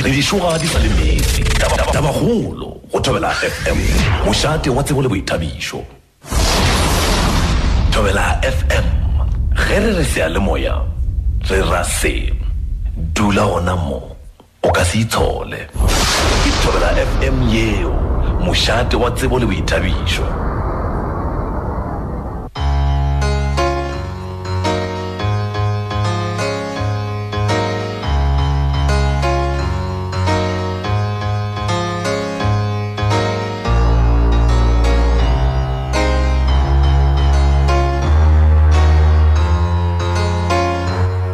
Lishua Disalimisi, Tabaholo, Thobela FM, Mushati, what's the way Tabisho? Thobela FM, Herese Alemoya, Rerase, Dula Onamo, Okasitole, Thobela FM, Yeo, Mushati, what's the way Tabisho?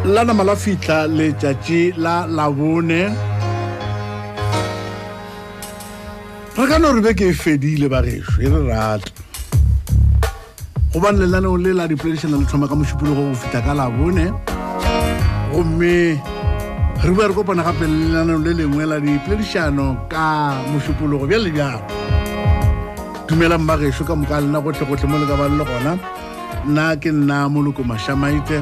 La malafita le tjatji la labone rakano re beke fedile ba resho e re rata go bana le lano le la dipletion le thoma ka moshupolo go fita ka labone gomme re ba re kopana gape le lano le lengwe la dipletion ka moshupolo go bjale bjalo dumela mmagesho ka moka lena go tlhokotle mo le ka ba le gona na ke nna moloko mashamaite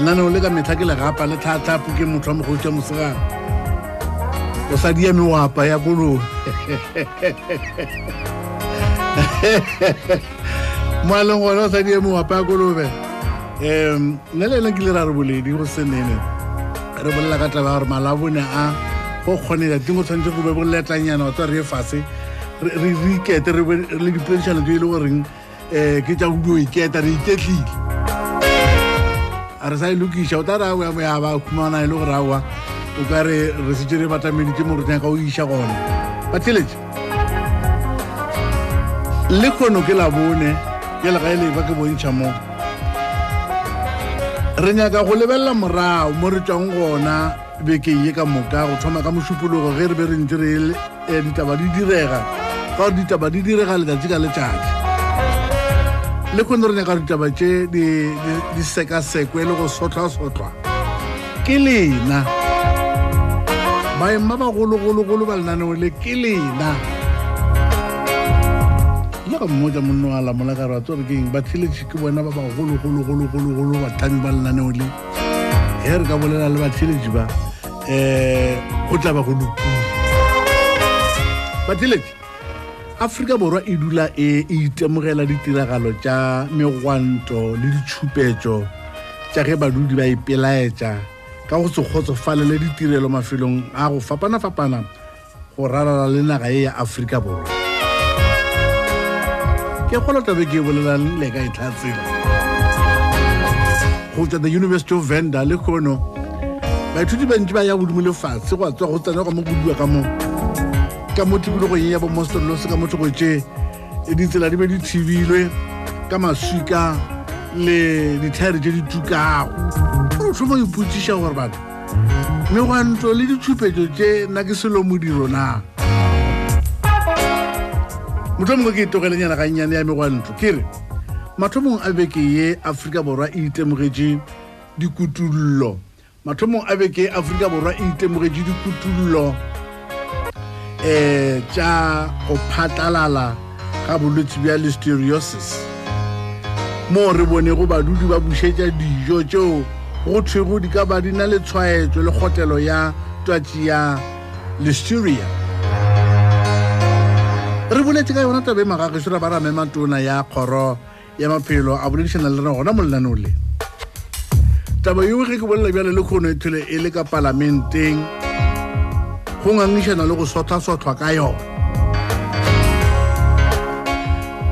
nana o le ka methake la gapa le thatha puke motho mo go tshe mosega o sa di eme wa apa ya bolo mala ngwana sa di eme wa apa kolobe nele le kgile ra re boledi go senene re bolla ka taba gore malabone a go khonela dingo tsantse go be go letanyana o tsare fase re rikete re le dipensele di le go reng ke tja go iketa re iketlile are sai luki shotara wa me aba kuma na lo rawa o ka re re se jere batamedi ke moruteng ka o isha gone ba tseletse le kono ke la bone ke le ga ile ba ke bontsha mo re nya ka go lebella morao mo re tsang gona be ke ye ka moka go thoma ka moshupologo ge re be re ntirele ditaba di direga ka ditaba di direga le ka le tjatsi le kono re ka ditaba tše di seka sekwe le go sotla ke lena ba ema ba gologolo ba lena no le ke lena le ka moja monno ala mola ka ratso re keng ba thile tšiki bona ba gologolo ba thami ba lena no le her ka bolela le ba thile tšiba o tla ba go lupu ba thile Afrika Borwa e dula e itemogela ditiragalo tsa megwanto le ditshupetso tsa ge badudi ba ipelaetsa ka go tsogotsofala le ditirelo mafelong a go fapana go rarala le naga ya Afrika Borwa ke kholo tabe ke bolela le ka ithatsela go tla the University of Venda le khono ba thuti ba ntse ba ya bodumelo fatshe go tswa go tsena ka mo budua ka mo ka motho go yenya ba most of los ka motho go tse editsela di be di tshilwe ka maswika le di thare je di tukao o tshoma iputisha gore ba me go ntlo le di tshupetso tse na ke selo modiro na motho mo ke togela nyana ka nyane ya me go ntlo kere mathomong a beke ye Afrika Borwa e itemogetse dikutullo mathomong a beke Afrika Borwa e itemogetse dikutullo tja o phatalala ga bolwetse bja listeriosis mo re bone go badudi ba bušetša dijo tšeo go thwego di ka ba di na le tshwaetso le kgotelo ya twatši ya listeria re boletse ka yona tabe magagesho ra ba ra mema tona ya kgoro ya maphelo a boledišana le rena gona molelano le taba yeo ge ke bolela bjale le kgono e thole e le ka palamenteng go ngangisana le go sotla ka yona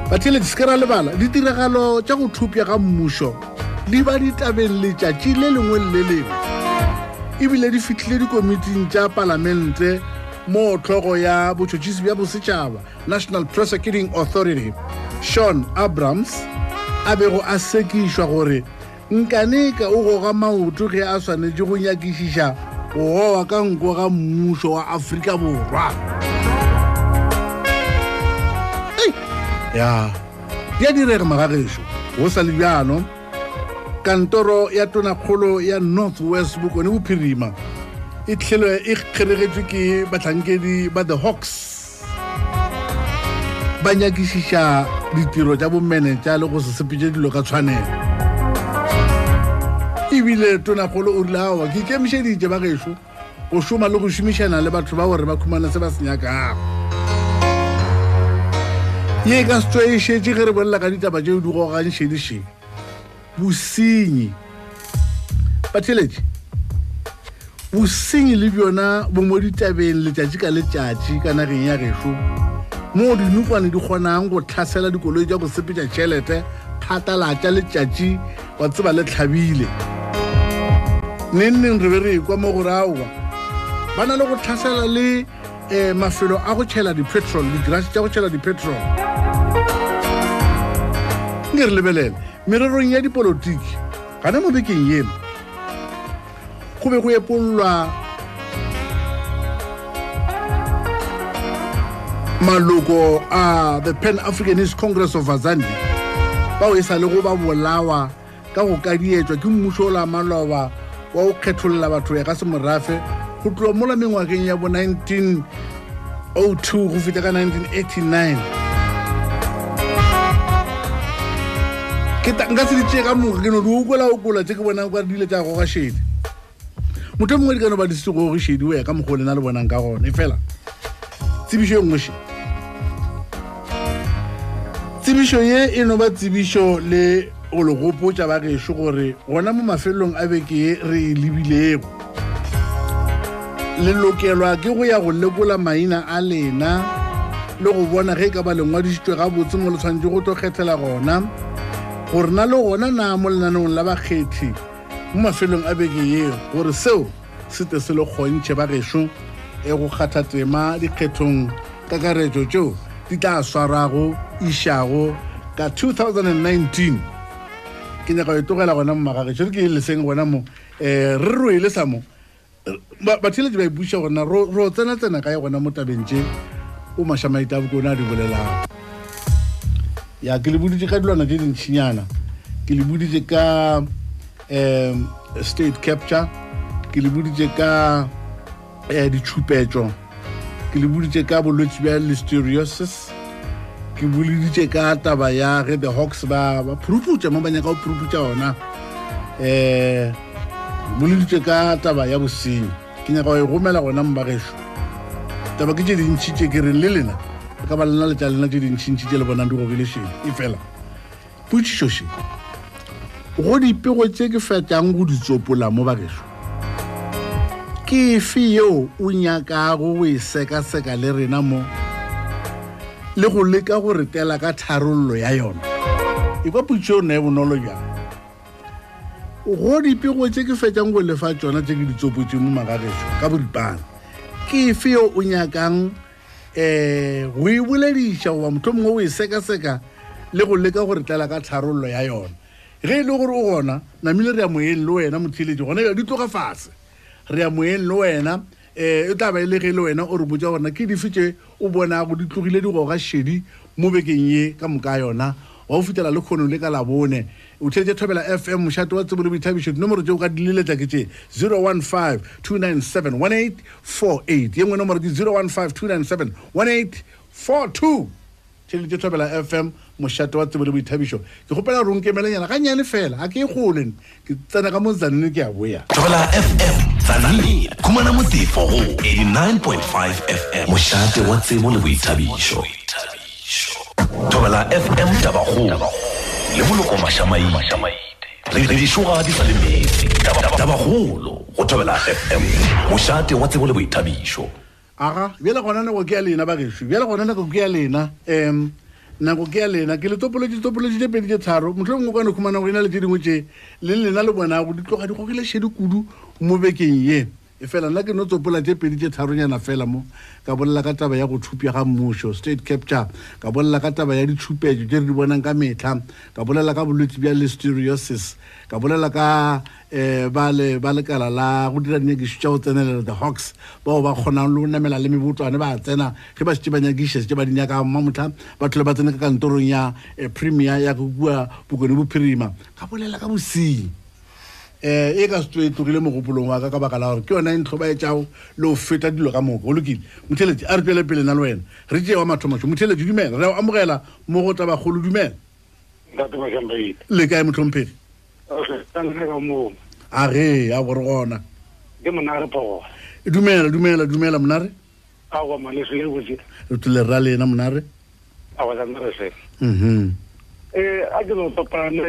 ba tile diskara le bala ditiragalo tša go thupya ga mmusho di ba ditabeng le tšatši le lengwe le lengwe ebile di fitlhile dikomiting tša palamente mo tlhogo ya botšhotšhisi bja bosetšhaba National Prosecuting Authority Shaun Abrahams a bego a sekišwa gore nkane ka o goga maoto ge a swanetse go nyakišiša o ka nko ga mmusho wa Afrika Borwa ya ya direga magagesho go sa lebiano kantoro ya tona kholo ya North West bokone bophirima e tlhelo e kgeregetswe ke batlhankedi ba the Hawks ba nyakisisha ditiro tsa bo manager le go se sepitse dilo ka tshwanelo ebile tona kholo o rile a wa ke kemishe di je bagesho o shuma le go shumishana le batho ba hore ba khumana se ba senyaka ye ka story she je re bolla ka ditaba je du go gang shedishi businyi pateledi businyi le biona bo moditabeng le tjatjika le tjatji kana re nya resho mo di nupane di khonang go thlasela dikoloi ja go sepetja chelete phata la tja le tjatji wa tseba le tlhabile nenne re re kwa mo go rawa bana le go thlasela le mafelo a go tshela di petrol di garage ja go tshela di petrol ngere lebelele merero nya di politiki kana mo bekeng yena go be go epollwa maloko a the Pan Africanist Congress of Azandi ba o isa le go ba bolawa ka go ka dietswa ke mmuso la maloba wa o khetholla batho ya ka se morafe go tlo mola mengwakeng ya bo 1902 go feta ka 1989 ke tanga se ditshega mo ke no go la o kula tse ke bona go dile tsa go ga shedi motho mongwe ka no ba ditse go go shedi we ka mogole na le bonang ka gone e fela tsibisho ngoshi tsibisho ye eno ba tsibisho le o le go potsa ba ke sho gore gona mo mafelong a beke re libilego le lokelwa ke go ya go lekola maina a lena le go bona ge ka ba lengwa ditšwe ga botse mo le tshwantse go togethela gona gore na le gona na mo lenanong la bakgethi mo mafelong a beke ye gore seo se te se le khontše ba ke sho e go kgathatema dikgethong ka karetso tšeo di tla swarago ishago ka 2019 ke ne ga etogela gona mmagagetšo ke le seng gona mo re roile sa mo ba tshele ba busha gona ro tsena ka gona mo tabentše o mashamaita bo gona di bolela ya ke le buditše ka dilwana tše dintšhinyana ke le buditše ka state capture ke le buditše ka di tshupetjo ke le buditse ka bolwetse ba listeriosis ke buditse ka taba ya re the hawks ba puruputse mo banya ka puruputsa ona buditse ka taba ya bosinyi ke nya go romela gona mbagesho taba ke di ntshitse ke re lelena ka ba lana le tla lana di ntshitse le bona ndi go relation e fela putsho shi go di pego tse ke fetang go ditsopola mo bagesho ke fiyo o nyaka go e seka seka le rena mo le go leka go retela ka tharollo ya yona e kwa putsho ne bonolo ja go dipego tse ke fetjang go lefa tsona tse ke ditsopotse mo magagetso ka boripana ke fiyo o nyakang go e buledisha wa motho mongwe o e seka seka le go leka go retela ka tharollo ya yona ge ile gore o gona na mileria moeng le wena mothiledi gona di tloga fase re a moeng le wena e tla ba ile ge le wena o re botsa bona ke difetse o bona go ditlogile di go ga shedi mo bekeng ye ka moka yona wa o fitela le khono le ka la bone o tshetse Thobela FM moshato wa tsebo le bithabisho nomoro tjo ka dileletsa ke tse 0152971848 yengwe nomoro di 0152971842 tshele tjo Thobela FM moshato wa tsebo le bithabisho ke gopela rong ke melenyana ga nyane fela ha ke goleng ke tsena ka mozanne ke ya boya Thobela FM Tanzania kumana muti for 89.5 FM Mushate watse mo le boithabisho Thobela FM tabago le boloko mashamai re shura di falemetse tabago go Thobela FM Mushate watse mo le boithabisho aga bela gona ne go ke alena ba gefu bela gona ne go ke alena na go ke alena ke le topology de pedi tsaro motho mongwe kana kumana go ina le dingwe tse le lena le bona go ditloga di go kgile shedi kudu mo bekeng ye e fela nna ke no tsopola tse pedi tse tharonyana fela mo ka bolla ka taba ya go thupia ga mmusho state capture ka bolla ka taba ya ditshupetjo tse re di bonang ka metla ka bolela ka bolwetse ba listeriosis ka bolela ka ba le kala la go dira nne ke tsho tsenela the hawks ba ba khona lo namela le mebotwana ba tsena ke ba tshibanya gishes tse ba di nyaka mamutla ba tle ba tsena ka kantorong ya premier ya go bua bokone bo prima ka bolela ka bosi e ka stwe togile mo gopolong wa ka ka bakala gore ke yona ntho ba e tsao lo feta dilo ka moko o lokile motheledi a re pele pele na lwana re tsewa mathomo motheledi dumela re a amogela mo go taba golo dumela le kae mothompedi a re a borgona ke mona re pogona Dumela mnare. Awa malesele wuzi. Utule rale na mnare. Awa zanare se. Ajino papa na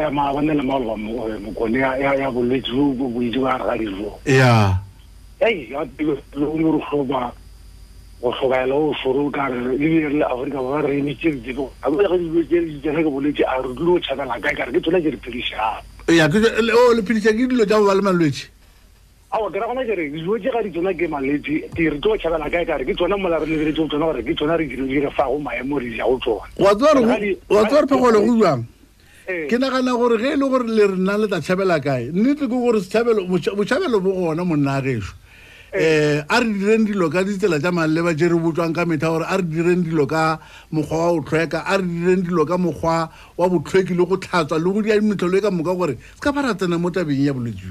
ya ma wanela malwa mukone ya bulitsu buizwa harizo. Yeah. Hey, ya digo umuru khoba. Osogalo furu kar ile Afrika Borwa re michiri dibo. Abu ya kujeri jana ka bulitsi arulu chana la ga kar ke tula jeri pilisha. Ya ke o le pilisha ke dilo ja balma lwetsi. Awa ke ra gona jere go jega di tsona ke maledi tiri to tshaba la kae ka re ke tsona mola re le tsona gore ke tsona re dilo fa go memories ya go tsona wa tswara pa go le go jang ke nagana gore ge ile gore le rena le tshebela kae nnete go gore tshebelo botshebelo bo gona monna gaesho a re direndilo ka ditela tsa male ba jere botwang ka metha gore a re direndilo ka mogwa wa o tlhweka a re direndilo ka mogwa wa botlhweki le go tlhatswa le go di a metlolo ka moka gore ska ba ratana mo tabeng ya boledi.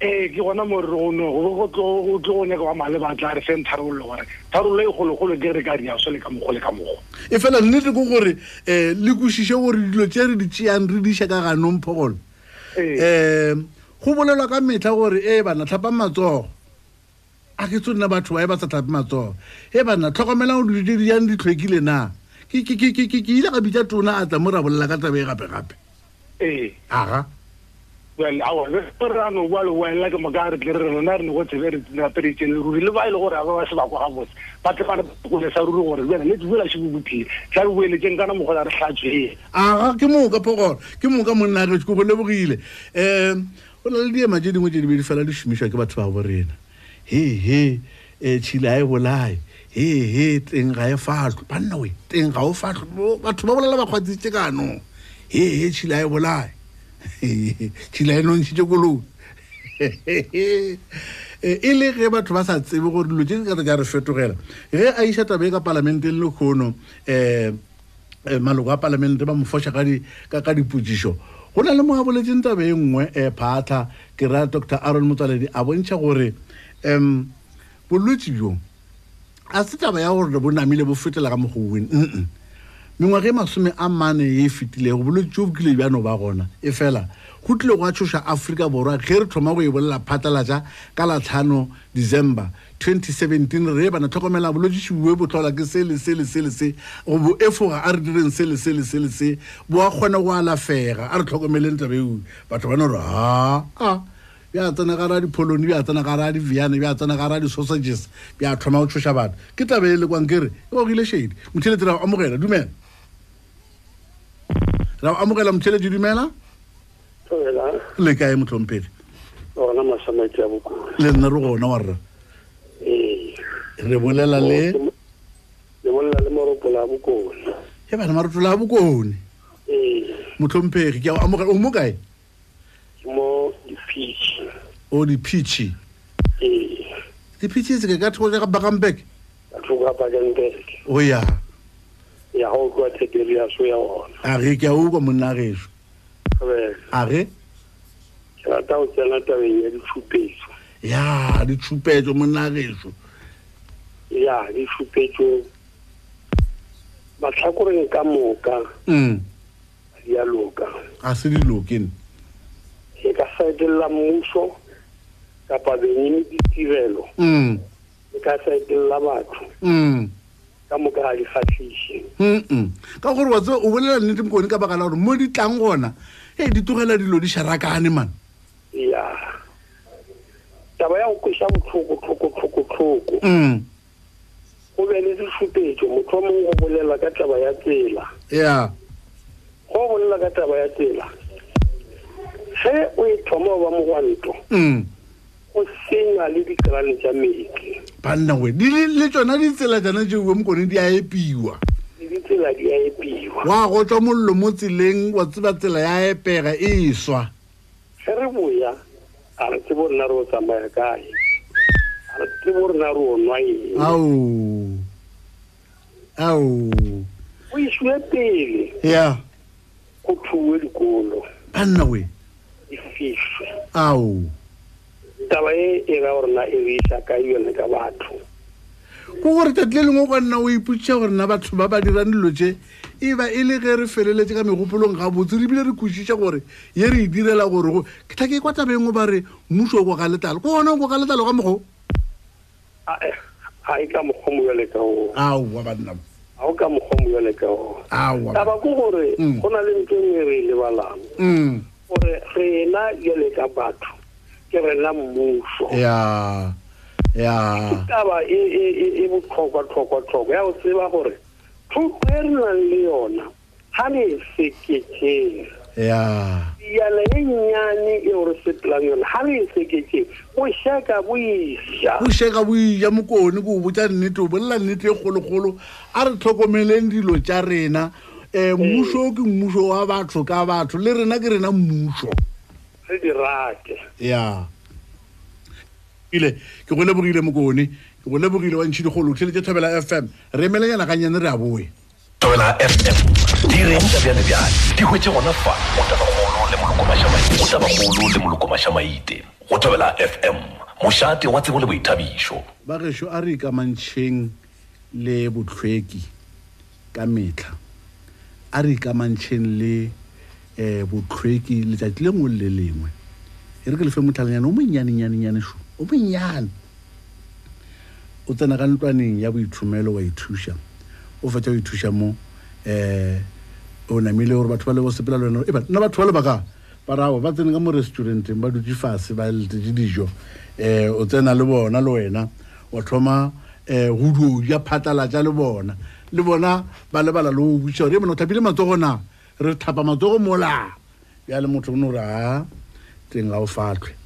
Ke gona mo rono go tlonya go mala ba tla re sentarolo gore tarolo e gologolo ke re ka dia so le ka mogole ka mogo e fela nnete go gore le kushise gore dilo tsere di tsiang re di shaka ga nomphogolo go bolelwa ka metla gore bana tlhapa matsogo a ke tsona batho ba ba tsata matsogo bana tlhokomela o di diang di tlhekile na ke ile ga bitsa tona atla mo ra bolla ka tabe gape aha. Well, our restaurant was like a magari, and what's very pretty. We live all over our but the part of the Saru or let's village would be. Shall we legend Ganamo? Ah, Kimoka Pogor, Kimoka Monarch, Kubalabri. Well, dear, imagine what you will fellow Mishak about Favorin. He, Chile will lie. He, think I fast, Panoy, think how fast, but tomorrow about the Chicano. He, Chile will lie. Chile non tshikolo ile re batho ba sa tsebe gore lo tsheng ka re fetogela ge a isa tabe ka parliament le khono maloko a parliament ba mfosha ka diputsiso gona le mo a boletseng tabe engwe phatla ke ra Dr Aaron Motsaledi a bontsha gore bolwetse jo a se tabe ya gore bo namile bo fetela ka mogoweng mengwage masume a mane e fitile go bolotse go kile bjano ba gona e fela go tle go a tshosha Afrika Borwa ge re thoma go e bolla phatlalatsa ka la 5 December 2017 re bana tlokomela bolotse bue botlola ke sele go bo efoga a re direng sele bo a gona go ala fega a re tlokomeleng tlabeu batho bana re ha bya tsana ga ra di poloni bya tsana ga ra di viane bya tsana ga ra di sausages bya thoma go tshosha batho ke tabele kwa ngere go ile shedi mthele tla amogela dumela. Now, I'm going to tell you, Mela. Like I am to pay. Oh, no, my trouble. Let the roll, no order. Revolela lay the one that the Morocco go. You have a Martulabu go. Mutompe, your Amor Omogai. More the peach. Oh, the peachy. The peaches got to the Bagambek. Oh, yeah. Ya ho go tshekeriya so ya ona a re ke o go monnageso a re tla tao tsana tabeng ya ditshupetso ya ditshupetso monnageso ya ditshupetso ba tlhakoreng ka moka ya loka a se di lokeng e ka sa dilla muso ka pa bengini ditirelo e ka sa dilla batho ka mo ka di khatlise ka gore wa tso o bolela nnete mkone ka bakala gore mo ditlang gona di togela dilo di sharakane man ya taba ya go sha botlhoko go be le ditshupetso motho mong go bolela ka taba ya tsela ya go bolela ka taba ya tsela se o ithoma wa mo gwanto o senya le dikrane tsa meke banna we le tsona ditsela jana je go mkone di a epiwa ditsela di a epiwa wa go tswa mollo mo tsileng wa tsela ya epega iswa re boya a re tsebona re o tsamaya kae a re tsebona re o nwae au o iswepile ya go thuwe dikolo banna we ifishe au tawe e ga rona e visa ka yone ka batho Kore tatleng o ka nna o iputse gore na batho ba ba dirang loje e ba ile ge re feleletse ka megopolong ga botse re bile re kushitse gore ye re direla gore ke tla ke kwa tabeng ba re mmuso go ga letalo go bona go ga letalo ga mogo a e ka mo khomuela ka o a wa bana a o ka mo khomuela ka o a wa ba go gore gona le ntwe re le balang gore re na ye le ka batho ke re la mmuso ya ya taba e botlhokwa ya o tseba gore tlhokomela le yona ha le sekeke ya ya le nyane e o se planela ha le sekeke o sheka buya mokone go botsa nnete o bolla nnete e gologolo a re tlhokomeleng dilo tsa rena mmuso ke mmuso wa batho ka batho le rena ke rena mmuso re dirake ya ile ke go lebogile mokone ke go lebogile wa ntshidi go lotletse Thobela FM re melanyana ga nyane re a boe Thobela FM direng tsa bya bya di go tse gona fa o taba go lo le muluko mashamai ite go Thobela FM moshate wa tsengwe le boithabisho ba re sho a re ka mancheng le botlhweki ka metla a re ka mancheng le botlhweki le tatleng o le lengwe ere ke le fe mothalanyana o monnyane sho o bonyane o tsena ka ntwaneng ya boithumelo wa ithusha o fetse o ithusha mo o na mile hore batho ba le bo sepela lona e ba nna batho ba le baka ba rawo ba tsena ka mo restauranteng ba dutse fase ba le dijo o tsena le bona le wena o thoma hudu ya phatala ja le bona ba le bala lo butsa re mona o thapile matsogo na re thapa matsogo mola ya le motho no ra teng ga o fatlwe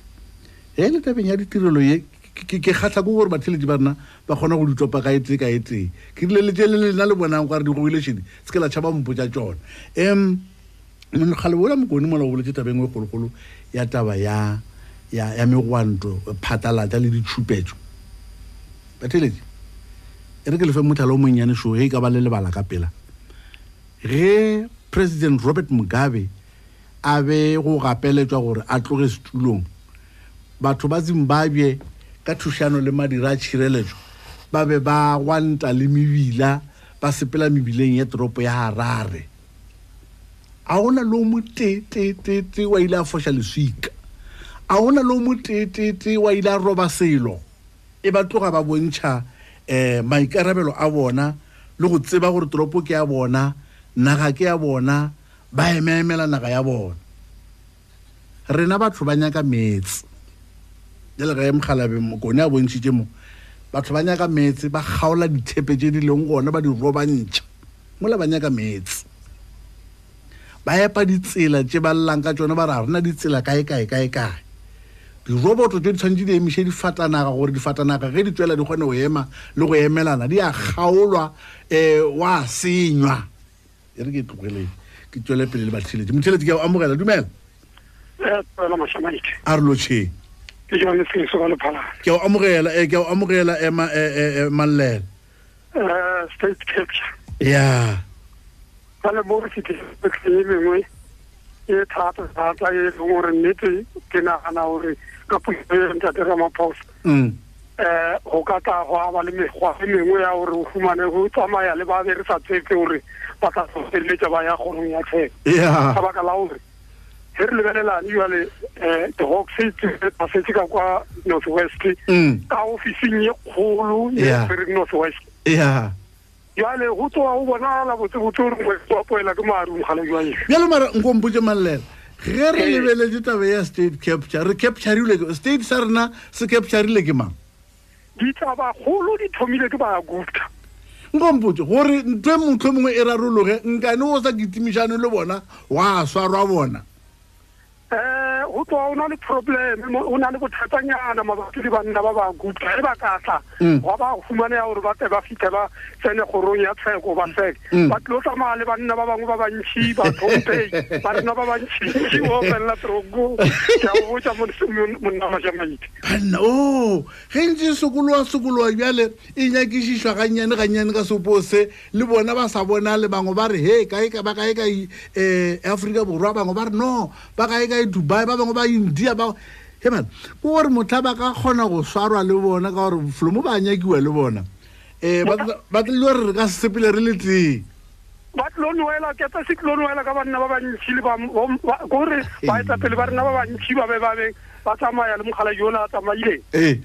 ele tabeng ya ditirelo ye ke khatla go gore batheledi barna ba gona go ditlopa ka etse ke le le na le bonang gore di go ile shedi tsekela tshaba mpotsa tjona mona khale wona mokone mola go le tabeng e gologolo ya taba ya megwanto phatalata le ditshupetso batheledi ere ke le fe mothalo monnyane sho he ka ba le lebala ka pela re president Robert Mugabe a be go gapeletswa gore a tloge setulong batho ba Zimbabwe ka thushano le madira a tshireletso ba be ba wanta le mibila ba sepela mebileng ya tropo ya Harare a ona lo motete wa ile a fosha leswika a ona lo motete wa ile a roba selo e ba tloga ba bontsha maikarabelo a bona le go tseba gore tropo ke ya bona naga ke ya bona ba ememela naga ya bona rena batho ba nyaka metsi le ga emkhalabe mokone a bontshitse mo batho ba nyaka metsi ba gaola dithepetse di leng gona ba di robantse mola ba nyaka metsi ba epa ditsela tse ba llang ka tsone ba ra rena ditsela kae di roboto di tshwanetse di emise di fatanaga ge di tswela di gone o ema le go emelana di a gaolwa wa senywa ere ke tlogele ke tswele pele le batheledi motheledi ke a amogela dumela tsana mashamike arloche ke o amogela e mallela state capture ya kana bo se ke le mo e thata e gore nete ke na ana gore ka puiseng tsa drama post o ka ta go aba le megwa e mengwe ya gore o fumane go tsamaya le ba be re sa tsetse gore ba tla tsofeletse ba ya gorong ya tshebe ya ba ka laure ke le lebelela le yo le the Hawk City Pacifica kwa Northwest ka ofisi nye kholo ya Northwest ya ya le go tsoa o bona la botsotso re go tsoela ke maru mkhale yo ya ya le mara ngomputse mallela ge re lebeletse tabe ya state capture re capture le state sarna se capture le ke mang di tsaba kholo di thomile ke ba gupta ngomputse gore ntwe motho mongwe era rologe nka ne o sa gitimishano le bona wa swarwa bona o tlo ona le problem o na le bothatanyana mabapi le bana ba ba go tla ba katla go ba fumane ya hore ba tla ba fitela tsene gorong ya tsheko ba seke ba tlotsa male bana ba bangwe ba bantshi ba thompe ba rena ba bantshi o fela trogo ya o tsa monna ma jamaica bana o henje sokulo ya le inya ke shishwa ganyane ka sopose le bona ba sa bona le bangwe ba re he kae Afrika Borwa bangwe ba re no ba kae Dubai ba bangwe ba India ba he man gore motlaba ka gona go swarwa le bona ka gore flomo ba nyakiwa le bona but lor ga se pele re le tee ba tlonuela ke tsa tlonuela ka bana ba ba ntshile ba go re ba tsa pele ba rena ba ba ntshiba ba be ba tsamaya le mogala yona tsamaile eh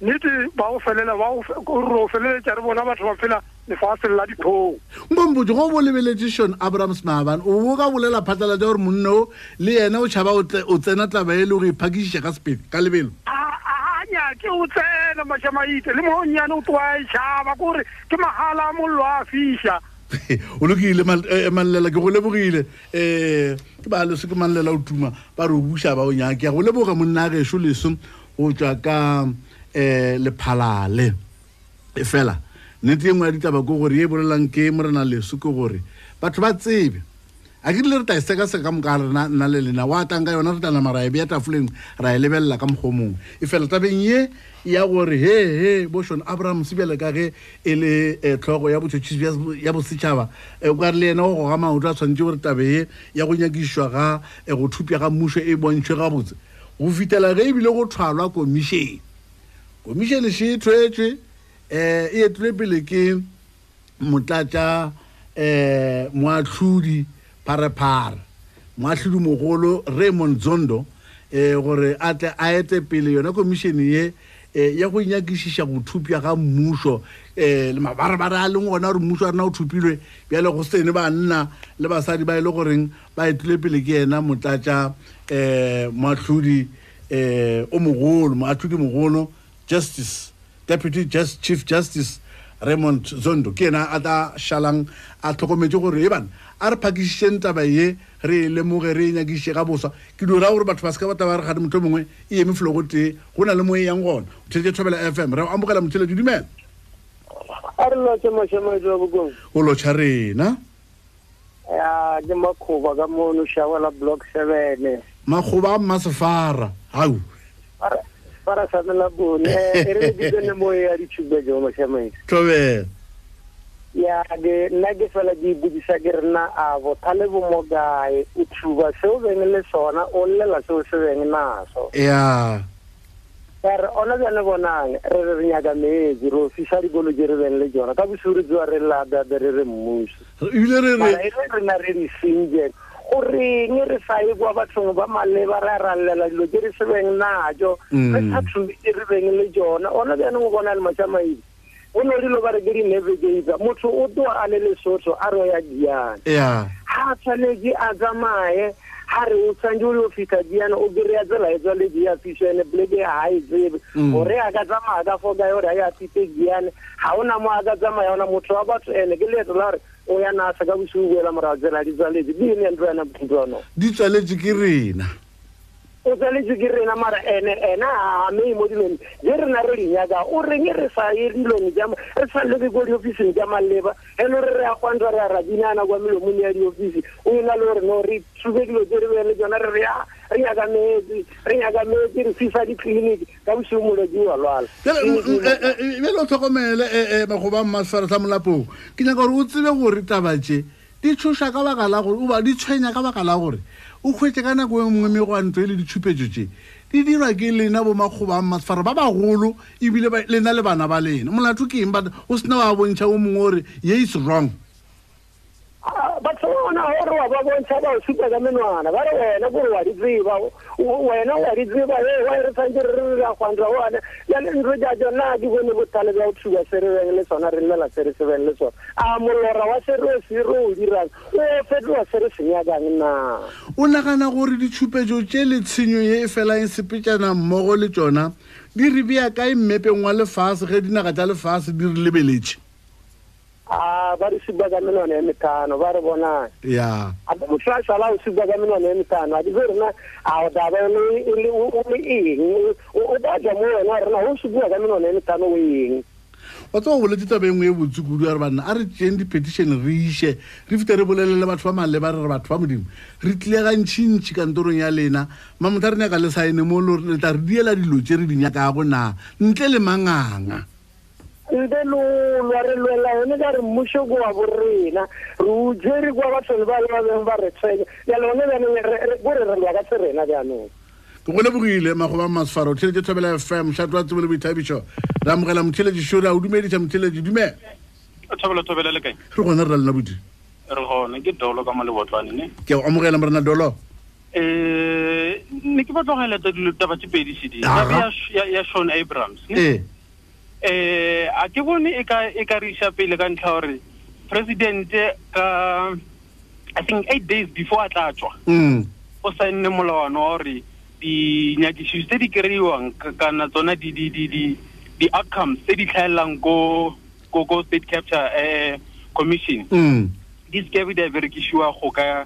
nete ba o felela ba o ro felela tsa re bona batho ba fela le fase la dipho ngombo jo go lebeletse Shaun Abrahams maabane o ka bolela phatala ja gore monno le yena o tshaba o tsena tlabaele go iphakisha ka speed ka lebelo nya ke o tsena mashamaite le mo nya no twa tshaba gore ke mahala mo lwa fisha o lokile manlela ke go lebogile ke ba le se ke manlela o tuma ba re o busha ba o nya ke go leboga monna ga sho leso o tswa ka le phalale e fela nete engwe ditaba go gore e bolelang ke morena leso go gore batho ba tsebe a ke le re ta seka seka mo ka rena na le lena wa tanga yona re tana mara e be ta fuleng ra e lebella ka mogomong e fela tabeng ye ya gore he bo Shaun Abrahams bele ka ge ele tlhogo ya botshotsi ya botshaba o ka le ena go ga maotla tshwantse gore tabe ya go nyakishwa ga go thupya ga mmusho e bontshwe ga botse go fitela ge e bile go thwalwa commission she tshwetse e tlepele ke motlatsa moatlhudi parapara moatlhudi mogolo Raymond Zondo gore atle a ete pele yona commission ye ya go nyakishisha go thupya ga mmusho le mabarabara a leng ona re mmusho rena o thupilwe bjale go sene ba nna le basadi ba ile goreng ba etlepele ke yena motlatsa moatlhudi o mogolo moatlhudi mogolo Justice Deputy Chief Justice Raymond Zondo ke na ata shalang a tlokometse gore e bana a re pakisheng taba ye re le mogere nya ke shega boswa ke do ra gore batho ba ska bataba re ga motho mongwe e eme flogote gona le moe yang gona o thetse Thobela FM re ambogela motshelo didumela a re lo tsema tsema jo bogong o lo tsharena ya ke makhuba ka mono shawala block 7 makhuba masafara hau para sa la bone re di gone mo ya di tshubego mo shamai tobe ya de nage sala di budisa gerna a bo thale bo mogae u tshuba so le sona o le la so se beng naso ya re ona le bonang re re nya ga me zero fisa di golo jere ben le jona ka bo suru jwa re la da re re mmuso re na re ni singe ore nge re sa e go ba tsong ba male ba ra rallela dilo ke re sebeng najo re thathu re beng le jona ona bana go bona le matshamaile o no dilo ba re ke di navigate motho o tlo a le lesotho a re ya diana yeah ha tsalegi a tsamae ha re o tsanjule o fika diana o direa tsela e tsale dia fishene blebe ha e tsebe ore a ka tsama ka foga yo re ya tipe diana ha ona mo a ka tsama ya ona motho wa batho ene ke le dollar o ya na saka go shuela morazela di tsale di ne ndwana mpudono di tsale jikirina o tsale jikirina mara ene a me mo dileng ye rena re rinya ga o re nge re sa e dilong ja re sa le go di office ja maleba eno re a kwandwa re a radinana go melo mo ya di office o ina lo re no re tsubekelo je re le jona re ya re nya ga me re fisa di clinic ka mshumulo di wa lwala le lo tlokomela magoba mmasara tsa molapo ke nya gore o tsebe gore tabatse di tshosha ka bakala gore o ba di tshwenya ka bakala gore o khwetse kana go engwe me go antwe le di tshupetjoje di dirwa ke lena bo magoba mmasara ba bagolo e bile lena le bana ba lena molato ke imba o sna wa bontsha o mongore ye is wrong but someone or wa go ntshaba o supa ga menwana ba re na go wa di driva wa di driva wa re tsanje re ra kwandra wa ya le nro ja jona di go ne botale ba o tshuga serere le sona re lela serere le sona a mo lora wa serere siro di rang o fetwa serere senya ga nna o nagana gore di tshupejo tse le tshenyo ye e fela e sepetjana mmogo le tsona di ri bia ka imepeng wa le fase ge dinaga tsa le fase di ri lebeletse ba re sibaga melone ya metano ba re bona ya abu tsasa la sibaga melone ya metano di verna a da ba le o da ja mo na re na o sibaga melone ya metano o yeng o tlo go le ditabeng e botsukudu ya re bana a re tshendi petition re ishe re fitare bolelele batho ba male ba re re batho ba modimo re tlegantshintshi ka ntorong ya lena mamotla re nyaka le saine mo le tla re diela dilotse re dinyaka go na ntle le manganga ndelo lwa re lwela hone ga re mmusho go wa borena ru jeri go ba tsone ba le ba re tsene ya lone ba ne re go re re ga tserena ga no Kulebuile magoba masfaro tshele Thobela FM shatwa tsebele boithabicho ra mogela motheledi shoda o dumeditse motheledi dume Thobela le kae re gona re la budi re gona ke dolo ka malebotwane ne ke o mogela mrena dolo ne ke botlogela taba tsipedi CD ya Shaun Abrahams ne a ke bone e ka risha pele ka ntla hore president I think 8 days before atla tswa o sa nne molawana hore di nyagisho tse di keriwang kana tsona di outcomes tse di tlhaelang go state capture commission this gave the very issue go ka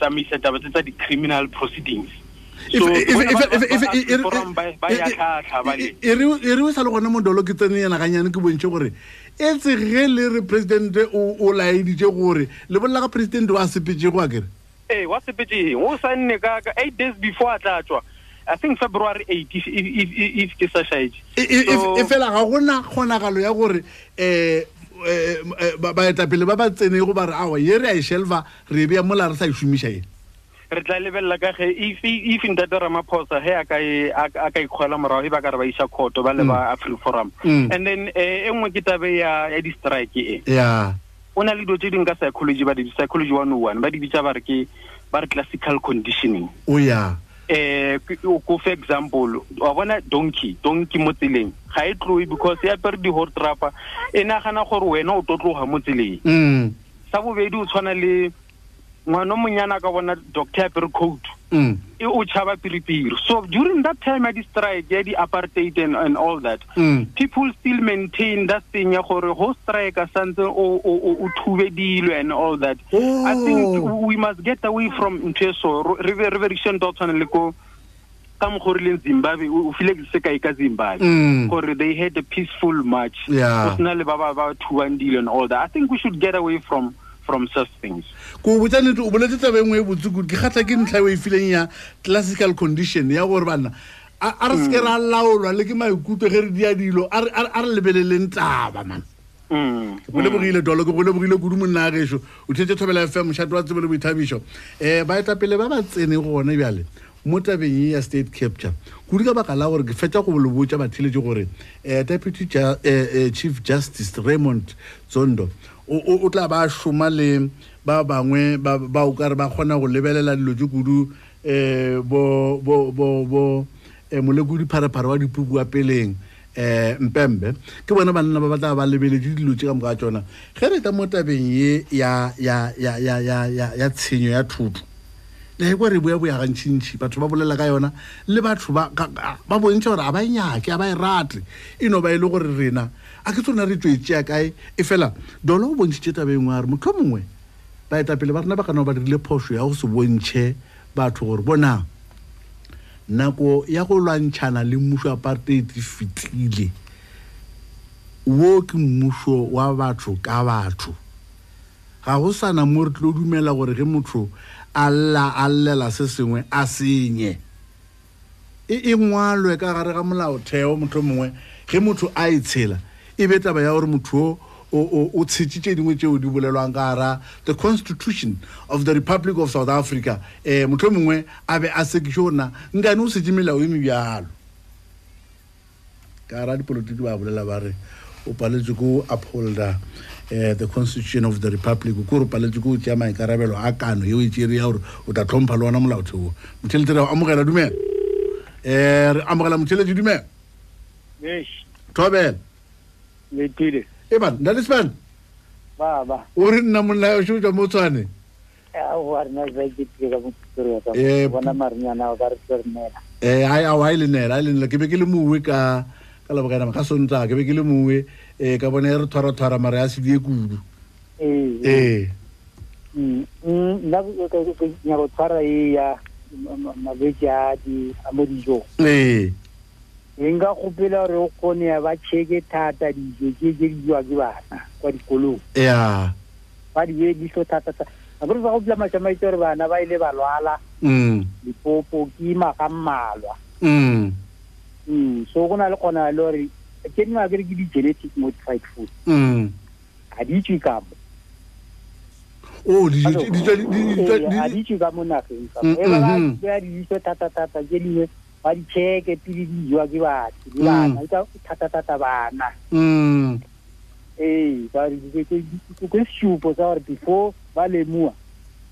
tsamisa taba tsa di criminal proceedings so if ba ya ka tlhabale e re sa le gone mondolo ke tsene yana ga nyane ke bontse gore etse ge le president o laeditse gore le bolla ka president wa sepetse go akere. Hey, what's the pity? Who signed 8 days before Atachwa? I think February 8th. If this is if la gona khonagalo ya gore ba etapele ba ba tsene go ba re awa ye re a shelva re be mola re sa shumisha ye. Re tla lebella ka ge if in that drama posa he a ka ikhwala morao e ba ka re ba isa khoto ba le ba Afrika Forum. And then engwe ke tabe ya di strike e. Yeah. Ona le do tseding ka psychology ba di psychology 101 ba di bitsa ba re ke ba re classical conditioning o ya for example wa bona donkey mo tseleng ga e tloe because ya per di hot trapper ena gana gore wena o totloga mo tseleng sa bobedi o tshwana le ngwana monyana ka bona doctor per code e o tshaba piripiri so during that time I strike ya di apartheid and all that people still maintain that thing ya gore ho strike santse o thubedilwe and all that I think we must get away from inteso reversion doctrine le ko kam gore le Zimbabwe o file se kae ka Zimbabwe gore they had a peaceful march personally ba thubandilwe and all that I think we should get away from such things. Go botsa nete o boletse taba engwe botsuku ke gatla ke ntlha e feeleng ya classical condition ya gore bana a re se ra laolwa le ke maikuto ge re dia dilo a re lebeleleng taba man. Bolebogile dolo go bolebogile go dumonna ga gesho o thetse Thobela FM shatwa wa tsebele boithabicho ba eta pele ba batsene gone bjale mo tabeng ya state capture go dira baka la gore ke fetsa go bolobotsa batheletse gore deputy chief justice Raymond Zondo o tla ba shoma le ba bangwe ba o ka re ba gona go lebelela dilo jo kudu bo molekudi parapara wa dipuku wa peleng mpembe ke bona banna ba batla ba lebeletse dilo tse ka mo ga tsona ge re ta motabeng ye ya tshenyo ya thutu le go re boya ga ntshintshi batho ba bolela ka yona le batho ba bontse gore aba nyake aba irate ino ba ile gore rena a ke tsona re tswetse ya kae e fela dolo o bontse tabeng wa re motho mongwe ba eta pele ba rena ba kana ba dirile phosho ya go se bontse batho gore bona nako ya go lwantshana le mmuso apartheid fitile wo ke mmuso wa batho ka batho ga go sana mo re tlo dumela gore ge motho alla se sengwe a senye e ngwalwe ka gare ga molaotheo motho mongwe ge motho a itshela e betaba ya gore motho o tshitshitse dingwe tseo di bolelwang ka ara the constitution of the Republic of South Africa motho mongwe a be a sekishona ngane o sejimela o imibyalo ka ara dipolotiki ba bolela ba re o paletse go upholda the constitution of the republic go re paletse go tya maikarabelo a kano yo itshiri ya hore o ta tlhompha lona molaotheo motheletse a amogela dumela re amogela motheletse dumela yes Thobela le tire e bana ndalisman baba o re nna monna yo shuta motswane o wa nna ba dipira mo tsoro ya bona marnya na ba re tsernela a ile nela ke be ke le muwe ka ala ba kana ka sonta ke be ke le muwe ka bona re thora mara ya sidie kudu na ke nya go tsara ya mabeja di amodijo inga khupela re o kone ya ba cheke thata di jeke di jwa ke bana kwa dikolo ya ba di di so thata a go ba go bla ma tsama itore bana ba ile ba lwala dipopo ke ma ka mmalwa so gona le kona lori ke nna ke di genetic modified food a di tshika Oh, did you I check it, you are give us. But before Valemua,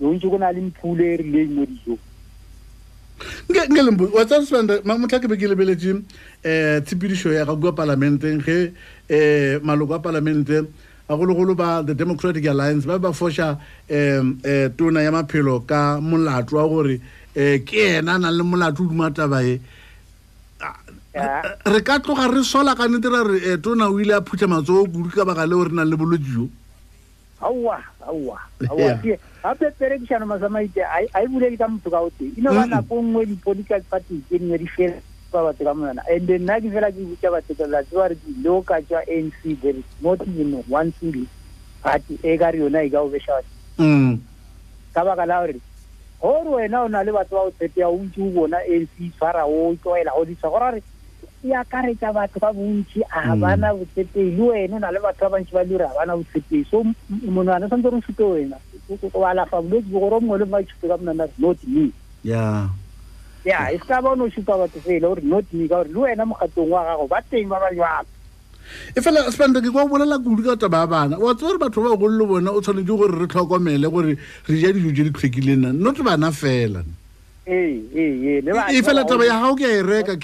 don't you gonna limp pool air lame with you? Gelimbo, what's up, Mamataka Gilability, Tipirisho, Yagoga Parliament, Maluga Parliament, Agoloba, the Democratic Alliance, Baba Fosha, Tunayama Piloka, Mula, Traori. Ke na na le molatu dumata bae re ka tloga re sola ka netera re tona o ile a phutha matso go ruka bagale o rena le bolodjio awa ke a pere ke tsana masama ite ai bulele ka motho ka o teng ina bana ko nngwe di political party ke ne di fela ba batho ka mona and then na ke fela ke butsa batho la tsware di loka tswa ANC there is not even one single party e ga riona e ga o besha ka ba ka lauri Or we now live at all that na AC Farao, Toil, or the Sahara. Ya Carita Batavunchi, Havana would say, You and Alava Travanch Valura, and I would say, So Munana Sandro Sutoina, Kuala Fabric, Gorom, or much government, not me. Yeah, it's Tavano Shutava to say, Lord, not me, or Luenam Hatua, what thing are If I spend the go well, I could get a babana. What's all about Rogulu and also the Jugor Retogomel or reject usually Crickilina, not Vana Failan. If I let away how gay Reka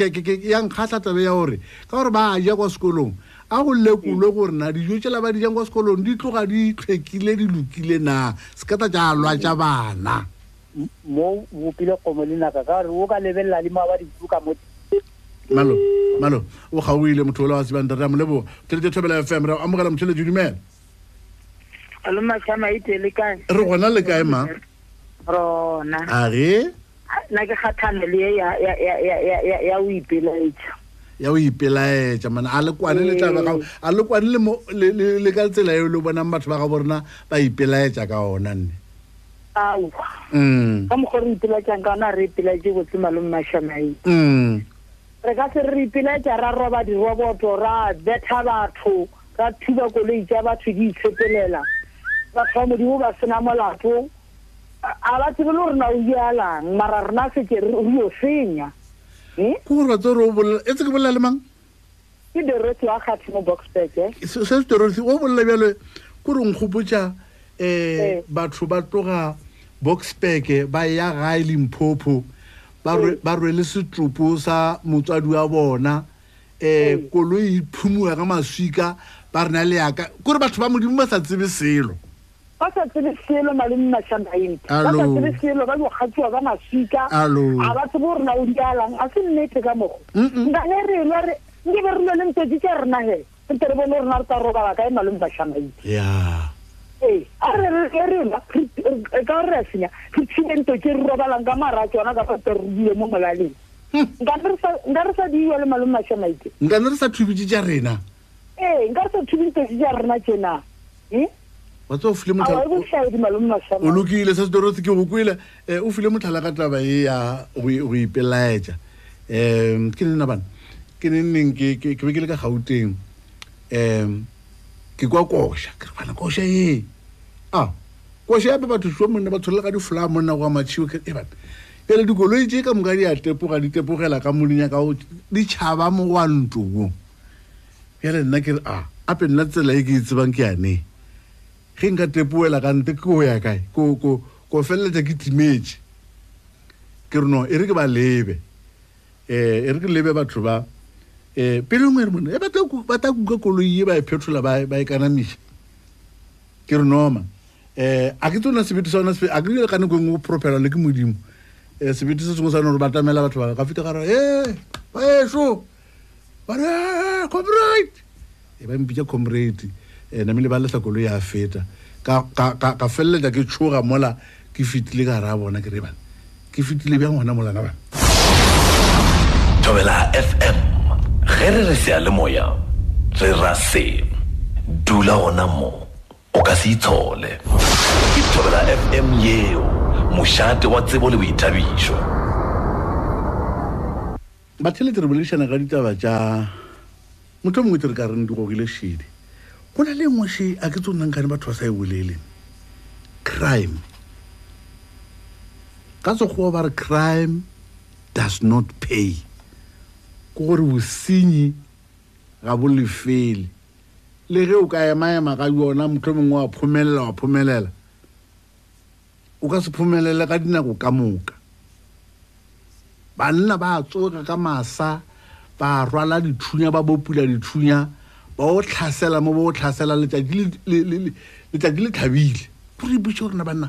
young Hatataveori, Corba, Yagoscolum, I will look over Nadi, usually about Yagoscolum, Ditradi, Crickilady Lukilena, Scataja, Rajavana. Mo Wupilo Comelina, Roga Level Lalima, Dukamut. Malo o khawile motho lo a se bandara mlebo tele de Thobela FM ra amogela motho di dumela aloma tsama itele kae re gona le kae ma rona are na ke khathane le ya uipelaetsa mana a le kwane le taba ka a le kwane le ka tsela yo lo bona batho ba ga borona ba ipelaetsa ka ona nne awu ka mo gore ipelaetsa ka na re ipelaetse go tsima lo mashamai re ga se re ipiletsa ra roba di roboto ra betha batho ka thiba koloi ja batho di tshepelela ba tsamo di ba sena molato a ba tshe lo rena o dialang mara rena se ke re yo senya go ra toro bo etse ke bolela mang ke de re tswa khatsi mo box pack se se toro o bolela bjalo go re ngkhopotsa batho ba toga box pack ba ya ga ile mphopo ba rele se trupo sa motswadi wa bona koloi iphumua ga maswika ba rena le aka gore batho ba modimo ba sa tsebe selo malimo mashanda ba sa tsebe selo ba go khatsiwa ba maswika a ba tsebe gore na o dialang a se nnete ka mogo nda le re lo re nge be re lo le ntse ke rena he ntse re bona rena re tsa roba ka malimo mashanda ya I don't know. Kwasha ba batho so monna ba thola ka di flower monna wa machiwe ke e batho pele di goloi tse ka mongadi a tepoga di tepogela ka molinya ka o di chaba mo wa ntugo pele nna ke a pe nna tsela e ke tsebang ke ane ge nka tepoela ka nte ko ya kae ko feletse ke image ke rno e re ke ba lebe e re ke lebe batho ba pele mo re monna e batho ba ta go goloi ba e petrola ba e kana mishi ke rno akitona sebitso na se agreele ka nngwe go propela le ke modimo sebitso se go sana re batamela batho ba ka fita gara so bara copyright e ba mpitse comrade na mele ba le sakolo ya feta ka fellela ke tshoga mola ke fitile ka ra bona ke re bana ke fitile bya ngwana mola na bana Thobela FM gere re se a le moya re rase dula ona mo Okasitole Thobela FM yeo mushate wa tsebo le boithabišo ba tele revolution ga ditaba tša motho mongwe tere ka reng di go gile shedi go na le ngwe she a ke tsonang ka ne batho ba sa e bolele crime. That's why crime does not pay. Koru sinyi gabuli fail. Lege ukayama magayo na mkemwa pumela. Ukasupumelela kadina kukamuka. Banna ba tsoka ka masa ba rwala dithunya ba bopula dithunya ba o tlhasela mo bo tlhasela le tagile thabile puri botshore na bana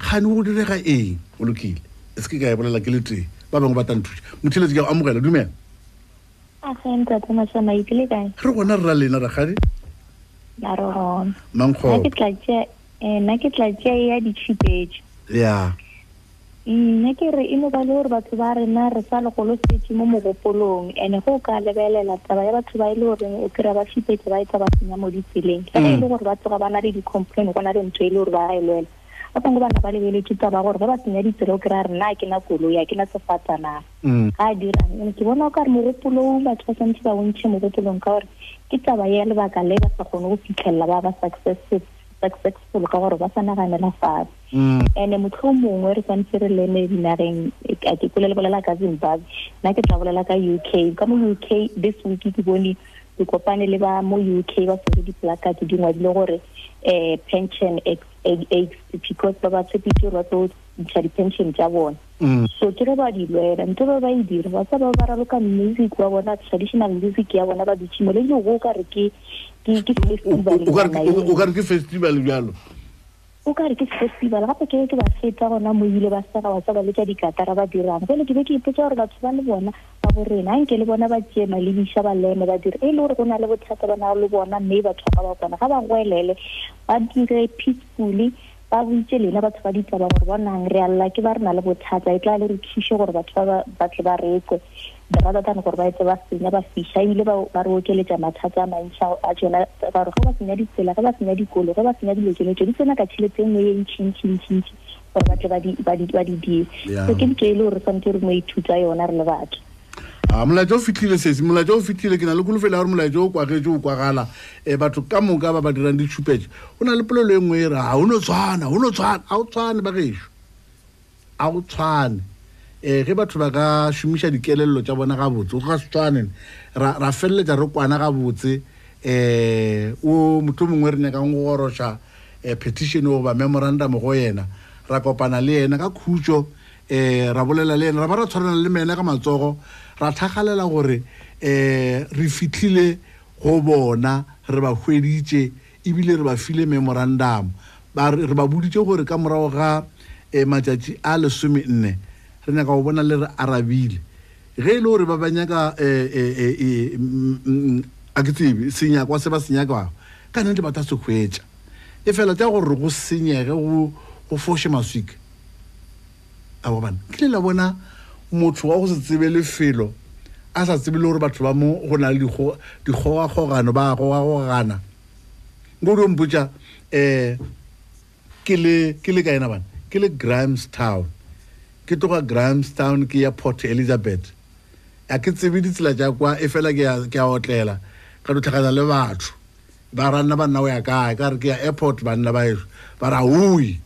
gane go direga eng o lokile eske ga e bolela ke letse ba bang ba tanthutshe mothile tsika amogela dumela a sentse ka matsa mai dile ga re bona rra lena ra gare ya rona mangho naketla je ya di chipage ya Nekere ino balor ba tubare na resalo kolosetse mo mogopolong ene go ka lebelela taba ya batho ba ile hore o kira ba shipetse ba itaba tsenya mo ditseleng ka ile gore ba tsoga bana le di complain go na le ntwe ile hore ba elwela ba teng bana ba le bele tsa ba gore ba tsenya ditselo o kira re na ke na kolo ya ke na tsafatana ga dira ene ke bona ka re mogopolong ba tsa sentse ba ontse mo mogopolong ka gore ke taba ya le ba ka le ba sa gone go fitlhela ba ba successful ka gore ba sana ga nela fa ene motho mongwe re tsantse le ne dinareng a dikole le bolela ka Zimbabwe na ke tla bolela ka UK ka mo UK this week ke bone ke kopane le ba mo UK ba se di placard dingwe le gore pension ex because ba tse pitse ba tlo ntsha di pension ja bona so tlo ba di lwela ntlo ba idira ba sa ba ba ra loka music wa bona traditional music ya bona ba ditshimo le yo go ka re ke festival yalo o ka re ke festival ga peke ke ba feta gona mo ile ba saka wa tsaba le ka dikatara ba dirang ke le ke be ke ipetsa gore batho ba le bona ba borena nke le bona ba tsema le di shaba le ba dire e le gore gona le botlhatsa bana le bona mme ba tshaba ba bona ga ba ngwelele ba dire peacefully ba buitse lena batho ba ditaba gore bona re alla ke ba rena le botlhatsa etla le re tshise gore batho ba batle ba reke ba ratana gore ba itseba senya ba fisha ile ba re okeletsa mathata a maitsha a jona ba re go ba senya ditsela ba senya dikolo ba senya dilekelo di tsena ka tshiletseng e ntshintshintshi ba batla ba di so ke dikelo re santse re mo ithuta yona re le batho a molajo fitlile se molajo fitlile ke na le kolofela gore molajo o kwagetse o kwagala e batho ka moka ba dirang ditshupetše ona le polelo engwe e re ha o no tswana a o tswane ba gesho a o tswane ge batho ba ka shumisha dikelello tsa bona ga botse ga Setswana ra felletsa re kwana ga botse o motho mongwe re nyaka go gorosha petition over memorandum go yena ra kopana le yena ka khutjo ra bolela le yena ra ba ra tshwarana le mena ka matsogo ra thagalela gore re fitlile go bona re ba hweditse ibile re ba file memorandum ba re ba buditse gore ka morao ga matjatji a le 14 rena ka bona le re arabile ge ile hore ba banyaka active senya kwa se ba senya kwa ka nne ba tatse khwetsa e fela tja gore go senyege go foshe maswik a bana ke le bona motho wa go se tsebele felo a sa tsebele hore batho ba mo gona le digoa gogano ba gogana ngolo mpuja ke le ka ena bana ke le Grahamstown ke toka Grahamstown ke ya Port Elizabeth a ke tsebiditsela ja kwa e fela ke ya hotlela ka do tlhagana le batho ba rana ba nna o ya kae ka re ke ya airport ba nna ba eso ba ra ui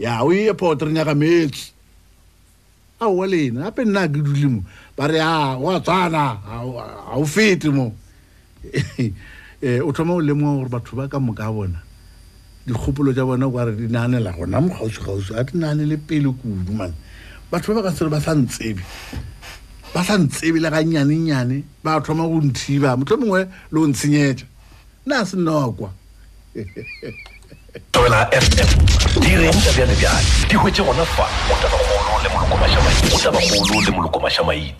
ya ui airport re nyaka metsi a o lena ape nna ke dulimo ba re a wa tsana a o fiti mo o thoma o lemo gore batho ba ka moka bona di khopolo ja bona kwa re di nanela gona mo gausu a tinane le pele kudu man batho ba ka se ba santsebi la ga nyane ba thoma go nthiba motho mongwe le o ntshinyetsa na se nokwa Thobela FM direng tsa bya lebya di hwetse gona fa o taba go le moloko mashamai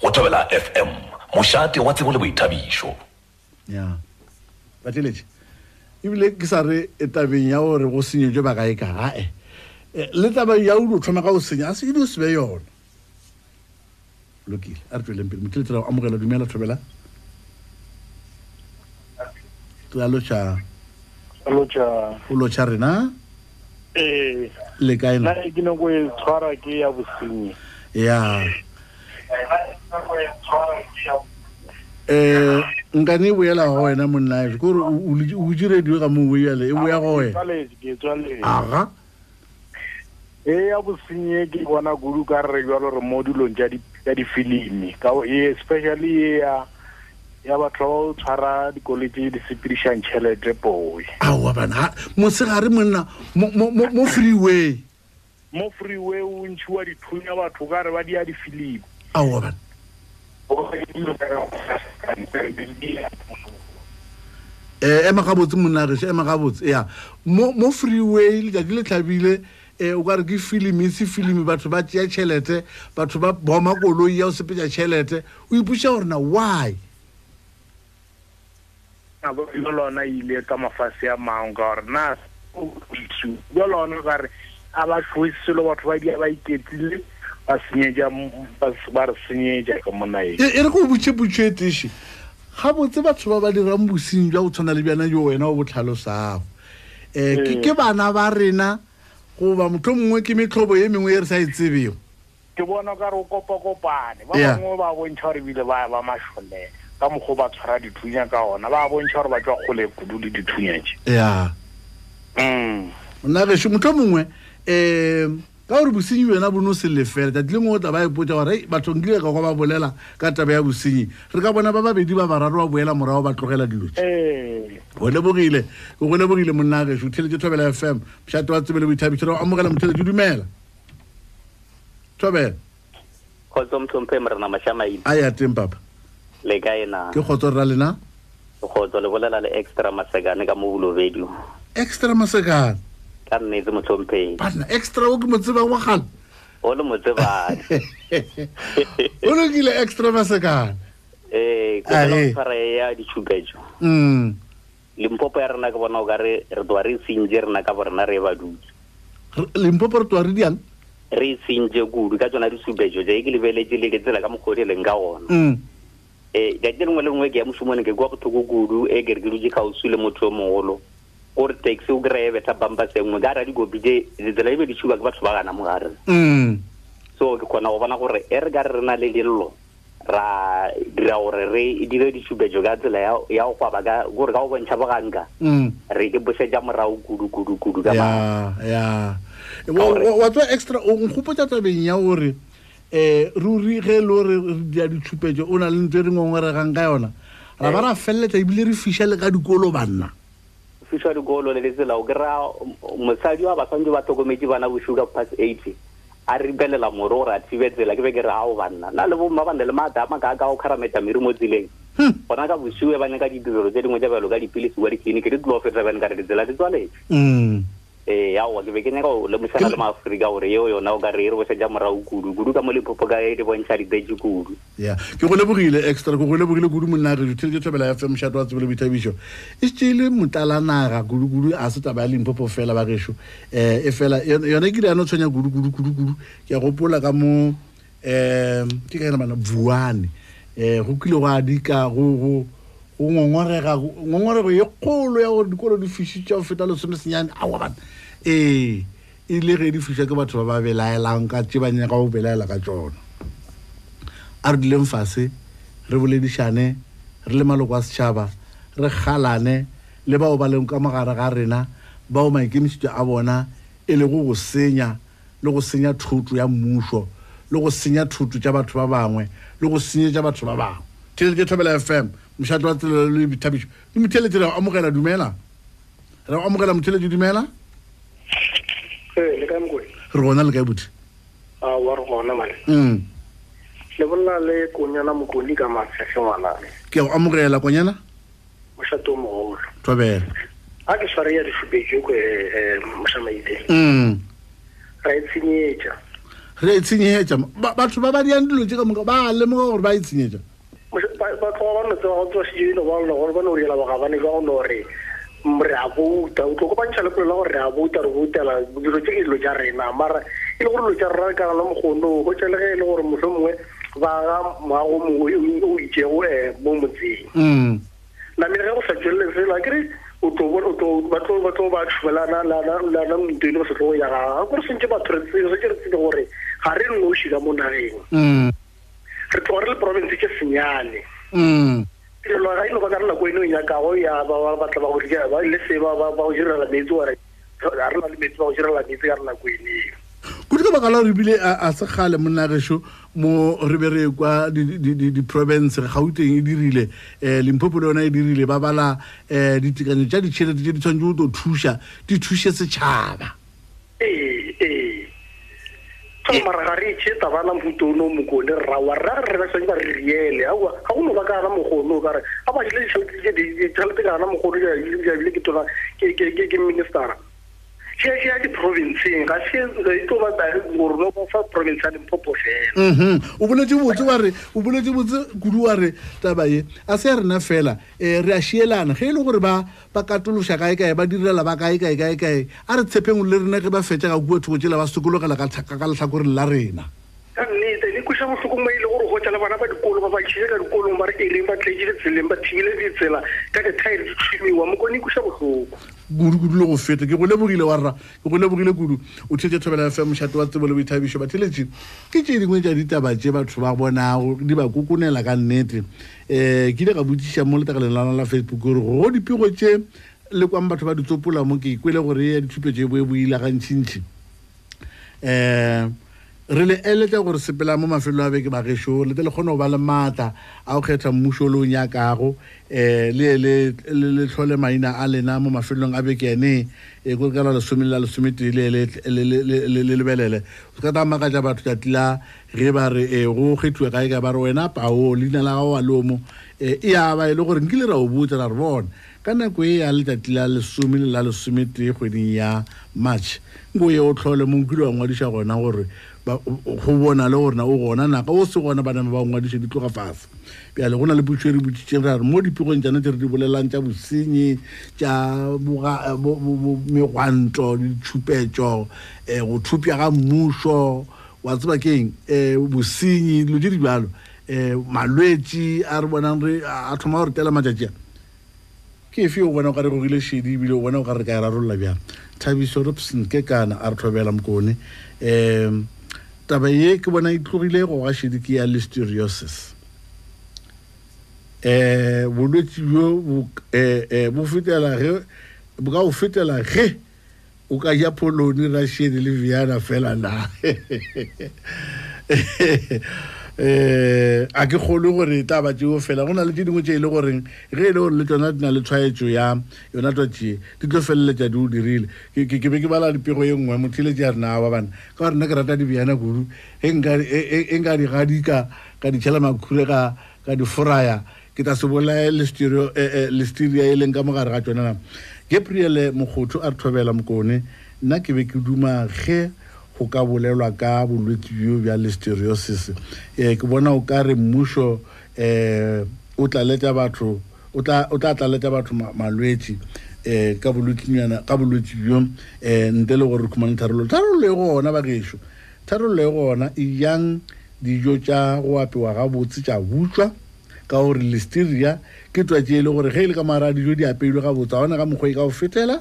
go Thobela FM moshate wa tsengwe le boithabisho ya batleletse ibile ke sare etabeng ya hore go senyejwe ba kae ka ha letaba ya u thoma ka o senya a se ile se be yona lokile a re tlempile motletsa o amogela dumela Thobela tla locha o locha rena le kaena na ke no go tshwara ke ya bosenyi ya ngani we la hoena mo live go re u jire diwe ka mo we ya le e bo ya go wena aha e abusinye ke bona guru ka re jwa re modulo ntja di filimi ka especially ya ba tlo tsara di college di spiritual challenger boy awa bana mo se gare monna mo freeway o ntswa di thunya batho ka re ba di ya di filimi awa bana o ke di mo tsara ka di ya mo freeway ga di le tlhabile o ka re ke filimi se filimi batho ba tjea chelete batho ba boma koloi ya o sepetsa chelete o ipusha hore na why na bo lona ile ka mafase ya manga hore na o tsu bo lona ka re aba tshwiselo batho ba dia ba iketile ba senyeja ba re senyeja ka mona e re go butshebutshetishi ga botse batho ba ba dira mbusing jwa o tshwana le bana jo wena o botlhalosao ke bana ba rena go ba motho mongwe ke metlhobo e mengwe e re sa itsebeng ke bona ka re kopa kopane ba bangwe ba go ntsha re bile ba mashole ka mogo ba tshwara dithunya ka hona ba bo ntsha re ba tswa kgole kudu le dithunya tje ya nna motho mongwe ka hore bosinyi wena bono se lefela that lengwe o tla ba ipotsa hore batho ngile ka go ba bolela ka taba ya bosinyi re ka bona ba babedi ba bararo ba boela morao ba tlogela dilotse go lebogile monna ga shuthele ke Thobela FM mshato wa tsebele boithabitshelo amogela mthele di dumela Thobela go tsoma tsompe mrena mashama ile a ya teng papa le kae na ke khotsora lena go tsole bolela le extra masegane ka mobulo vedu extra masegane ne zimo tsompe bana extra o mo tseba wa khana o le mo tseba o le gile extra masaka go tla fara ya di chubejo limpopo ya rena ke bona o gare re twa re sinje rena ka borena re ba dutse limpopo re twa re diang re sinje kudu ka tsona di chubejo je ke lebeletse le ke tsela ka mokhodi le nga ona ga teng mo le ngwe ke ya musumane ke go go thoko kudu e gergelu je ka usule motho mogolo or takes you grave ta bamba sengwe ga ra di go bije le lebe di tshuba ke batho ba gana mo gare so ke kona go bona gore e re ga re na le dillo ra dira gore re di le di tshubejo ga tsela ya go ba ga gore ga go bontsha ba ganga re ke boseja morao kudu ga ba ya wa twa extra o ngopotsa tabeng ya hore ruri ge lore di tshubejo ona le ntwe ngwe re gang ga yona ra ba ra felletse ibile re fishele ka dikolo bana Fisher goal le se la ogra mosadi wa ba tsang ba tokomedi bana bo sugar past 80 a ribelela morora tibetsela ke beke ra o bana na le bo mabane le mata ma ga o kharameta mirimo dileng bona ka busuwe bana ka dipilolo tse dingwe tsa ba loka dipilisi wa dikini ke di tlo fetsa bana ka ditsela di tswaletse ya wa ke beke nako le mosana le ma Afrika hore yo yona o ga re bo se ja mara o kudu ka mo le popoka e di bontsha di beji kudu ya ke go lebogile extra go lebogile kudu monna re tshele Thobela FM mshato wa tsebele boithabiso e tshile mutalanaga kudu a se taba le mpopo fela ba gesho e fela yona ke ya no tshwenya kudu ke go pola ka mo ke ka nna buane go kile go adika go ngongorego ye kgolo ya gore dikolo di fishitse o feta le somesenyane a wa bana ile re di fisha ke batho ba ba belaelang ka tshebanya ka o belaela ka tsona a re dileng fase re boledishane re le maloko a setšhaba re kgalane le bao ba leng ka mogare ga rena bao maikemisitso a bona e le go senya le go senya thutu ya mmuso le go senya thutu tsa batho ba bangwe le go senyetsa batho ba bangwe ke Thobela FM mshato wa tsela bithabisho mme teletela amogela dumela re amogela motheledi dumela le ka mngwe rona le ka buti a wa rona mane le bona le konyana mokoni ka matshwana ke amogela konyana mshato mo Thobela a ke sware ya difubetjo ke mshamaide re itsinyeja batho ba ba di andilo tse ka mo ba le mo gore ba itsinyeja ba tloana tsoa tsoa sejeno ba no rela ba ga bana go no re mrabuta o tlo ba ntshela go la gore rabuta re butela dilo tse dilo ja rena mara ile gore lo ja rra ka la mogono go tshele le gore mohlomongwe ba ga mago mongwe o itse o bo motse la mire go sa tshele se la kri o tlo bona o ba tlo ba tshwela la mntilo se tlo ya ga go se ntse ba tshwetse se ke re tsile gore ga re no shiga monareng Ritual province ke senyane. Ke lo ga ilo ba kana go eno ya ka go ya ba batla ba go dira ba ile se ba go dira la metsi wa re. Ga re la metsi ba go dira la metsi ka rena go ene. Kudu ka bakala ribile a se khale monna gesho mo ribere kwa di province Gauteng e dirile Limpopo lona e dirile ba bala ditikane tja di tshele di tsonju to thusha di thushe se tshaba Margarete tabana mputono mukone rawa ra re se ba riele ha go ba ka mogono ka re a ba jile show ke di tshwaletse kana mogolo ya ile ke tona ke minister ke di province ga se ito ba ba go re ba fa province le popo fela o boletse botse ba re o boletse botse kudu wa re tabaye a se re na fela re a shielana ge ile gore ba katolosha kae kae ba direla ba kae kae kae kae a re tshepeng le rena ke ba fetse ka go tlo tshela ba sekologela ka thaka ka lahla gore la rena ka nnete ne kusa mo hlokomaile gore go tshela bana ba dikolo ba ba tshela dikolo ba re e re ba tlejile tseleng ba thile ditsela ka the tire di tshimiwa mo koni kusa bohloko gudu lo go fete ke bolebogile wa rra ke bolebogile kudu o tshetse Thobela FM mshato wa tsebolo boithabiso ba television ke tshedi ngwe ja ditaba tse batho ba bona di ba kokonela ka nnete ke ile ga botsisha mo letagelana la Facebook gore go dipego tse le kwa batho ba ditsopola mo ke ikwele gore ya dithupetse bo e buila ga ntshintshi re le eleta gore sepela mo mafelo a beke ba ge show le telegono ba le mata a o khetha mmusholo nya kago le tlhole maina a lena mo mafelong a beke ene go kala le somela le someti le lebelele ka ta maka ja batho ja tla re ba re go khetwe kae ka ba re wena pao lina la ga wa lomo e a ba ile gore nkile ra o botsa ra re bona kana go e a le tla le somela la le someti go di ya match go ye o tlhole mo nkilwa ngwa di sha gona gore ba go bona le rona o gona na ka o se gona bana ba ngwa di se ditloga fase pya le gona le butshwere butshwere ra mo dipegong tjana tse re di bolelang tja bosenyi tja boga megwanto di tshupetjo go thupya ga mmusho wa tseba keng bosenyi lo di balo malwetsi a re bonang re a thoma gore tela matjatja ke fio bona ka re go ile shedi bile bona ka re ka rarolla bya Thabiso Robson ke kana a re Thobela mkone tabaye ke bona itlogile go ga shedi ke ya listeriosis bolwetsi bo fetela ge bo ka o fetela ge o ka ja poloni ra shedi le viana fela na a ke kholo gore taba tjeo fela gona le dingwe tje ile gore ge ile gore le tsona dina le tshwaetso ya yona totje di tlo felle tja di o dirile ke be ke bala dipego e nngwe mothile tja rena ba bana ka rena ke rata di biana guru enga di gadika ka di tshela makhule ka di foraya ke ta se bola listeria e leng ka mogare ga tsona Gabriel Mogotho a Thobela mkone nna ke be ke duma ge go ka bolelwa ka bolwetsi yo bya listeriosis ke bona o ka re mmusho o tla leta batho o tla leta batho malwetsi ka bolwetsinyana ka bolwetsi yo ntele gore communitary tharolo e gona ba gesho tharolo e gona yang di jo tja go apewa ga botsi tja butswa ka gore listeria ke twatje ile gore ge ile ka mara di jo di apeilwe ga botsa bona ga mogwe ka o fetela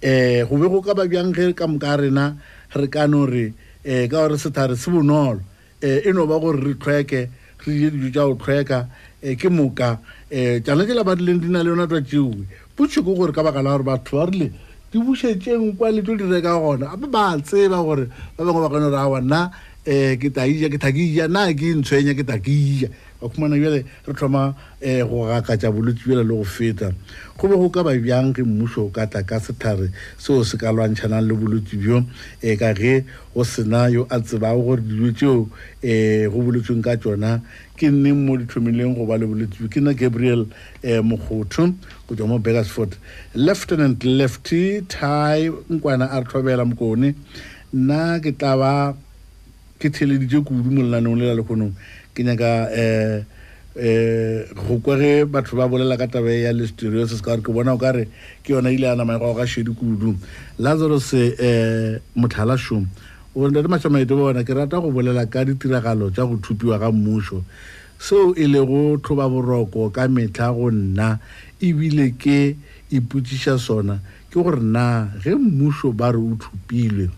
go be go ka ba byang ge ka mkarena re kano re ka gore sethare se bonolo eno ba gore re tlhweke re ye di ja o tlhweka ke moka challenge la ba le ndina le yona twa tjiwe butse go gore ka bakala gore batho ba rile di bushetseng kwa le tlo direka gona ba ba tseba gore ba bangwe ba kana ra wana ke taija ke thakiya na ke ntshwenya ke takiya ba khumana yele re thoma go ga ka tja bolotswela le go feta go be go ka ba byang ke mmusho ka ta ka sethare so se ka lwantshana le bolotswio ka ge go sena yo a tseba gore dilotjo go bolotsweng ka tsona ke nne mo dithomileng go ba le bolotswio ke na Gabriel Mogotho go tswa mo Bakersford Lieutenant Lefty Thai nkwana a Thobela mkone na ke taba ke tshele di jo kudu mollanong le la lekonong ke nyaka go kwere batho ba bolela ka taba ya listeriosis ka re ke bona o ka re ke yona ile ana maego ga shedi kudu Lazarus Mothala Shum o nda re matshama ite bona ke rata go bolela ka ditiragalo tja go thupiwa ga mmusho so ile go thoba boroko ka metla go nna e bile ke iputsisha sona ke gore na ge mmusho ba re o thupilwe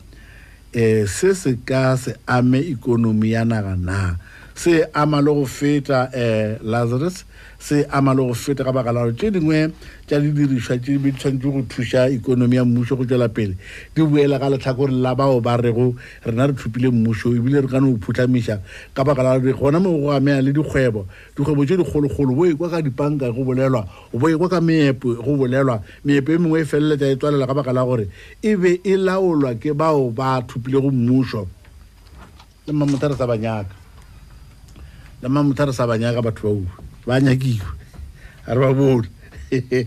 se se ka se ame ikonomi ya naga na se amalo feta Lazarus se amalo feta ka bakala re tsedingwe tja di dirishwa tse di tshwanetse go thusha economy ya mmusho go tswela pele di buela ka letlhako re la bao ba re go rena re thupile mmusho e bile re kana o phutlamisa ka bakala re gona mo go amela le dikgwebo tse di kgologolo bo e kwa ka dipanka go bolelwa bo e kwa ka meepo go bolelwa meepo mengwe e fellele tja e tswalela ka bakala gore e be e laolwa ke bao ba thupile go mmusho le mamotarisa banyaka batho ba nyakiwe are ba bolo se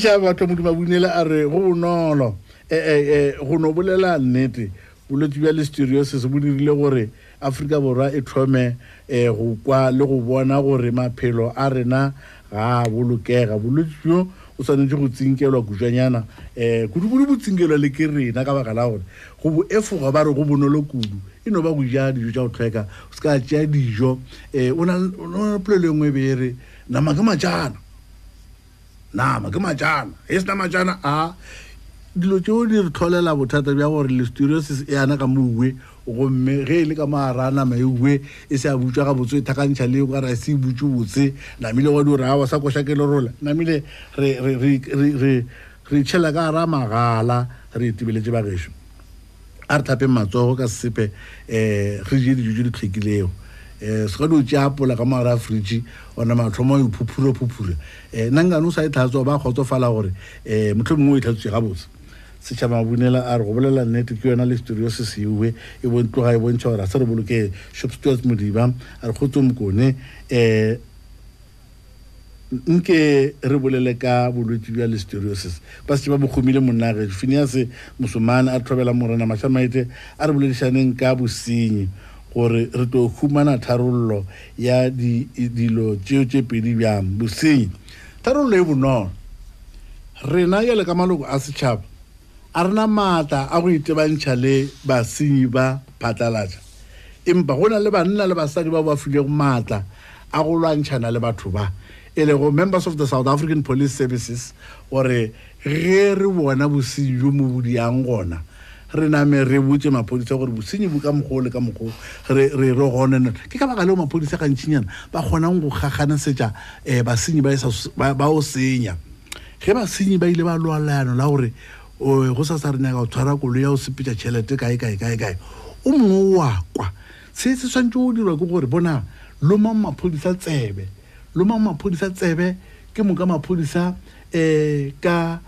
ja batho mo dibunela are go nolo go no bolela nnete bolwetse bja listeriosis bo dirile gore Afrika Borwa e thome go kwa le go bona gore maphelo a rena ga bolokega bolwetse yo o tsanetse go tsinkelwa kujanyana kudu botsingelwa le ke rena ka bagala gore go bo efoga ba re go bonolo kudu ino ba go ja dijo tsa o tleka o ska ja dijo ona plelengwe be re nama ka majana es nama jana a dilo tjo di re tholela bothata bja gore listeriosis e ana ka muwe go mmege le ka marana maiwe e se a butjwa ga botso e thakantsa le go ra se butju botse namile wa di re ha wa sa koshakelo rola namile re tshela ka ra magala re tibeletse ba gesho a re thape matsogo ka sepe re je di juju di tlhekileo se go tja apola ka mara fridge ona mathomo e phuphuro nangano sa e thatso ba khotsofala gore motlhomongwe e thatso ga botse se chama bunela a go bolela nnete ke yona listeriosis iwe e bontloga e bontsha sa re boloke shop stores modiba a re khotso mkone nke re bolele ka bolwetse bja listeriosis ba se ba bogomile monage Phineas Mosomane a Thobela morena mashamaite a re boledisaneng ka bosenyi gore re to humana tharollo ya di dilo tseo tse pedi bja bosenyi tharollo e bonolo rena ya le ka maloko a setšhaba arna mata a go itebantšha le basenyi ba phatlalatša empa gona le banna le basadi ba ba file go mata a go lwantšhana le batho ba elego members of the South African Police Services gore ge re bona bosenyi jo mo bodiang gona re name re botse mapodisa gore bosenyi bo ka mogole ka mogo re gone ke ka baka leo mapodisa ga ntšhinyana ba kgonang go gaganasetša basenyi ba o senya ge basenyi ba ile ba lwalano la gore o go sa tsarenya ga tshwara go le ya o sepitsa chelete kae o mongwe wa kwa se se swantse o dirwa go gore bona lo mamma polisa tsebe ke mo ka mapholisa ka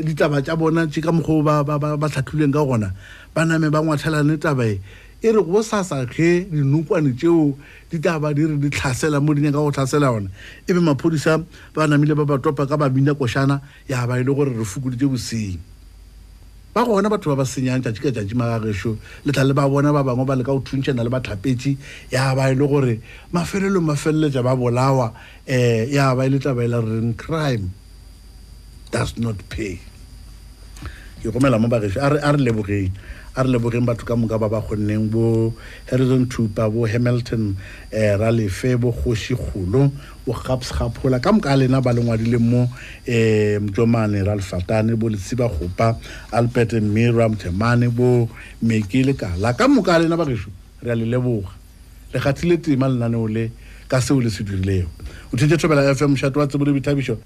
ditaba tsa bona tse ka mogo ba tlhatlhuleng ka gona ba name ba ngwatlhalane taba e re go sa sa ge dinokwane tseo ditaba di re di tlhasela mo dinyaka go tlhasela ona e be mapholisa ba namile ba topa ka babina koshana ya ba ile gore re fukuletse bosenyi ba go bona batho ba senyang tja tja tja magagesho le tla le ba bona ba bangwe ba le ka o thuntsena le ba thapetsi ya ba ile gore mafelelo tja ba bolawa ya ba ile taba ile re crime does not pay yo komela mo ba gesho are lebogeng batho ka moka ba ba gonneng bo Horizon Tupa bo Hamilton Ralefe bo Khoshikgolo bo Gapsgaphola ka moka lena ba lengwa di le mo Mjomane Ralfatane bo Lesiba Gopa Albert Miram Temane bo Mekile Kala ka moka lena ba gesho re le leboga le gatlile tema lena ne o le ka se o le se dirileo o thetse Thobela FM mshato wa tsebo le bithabisho.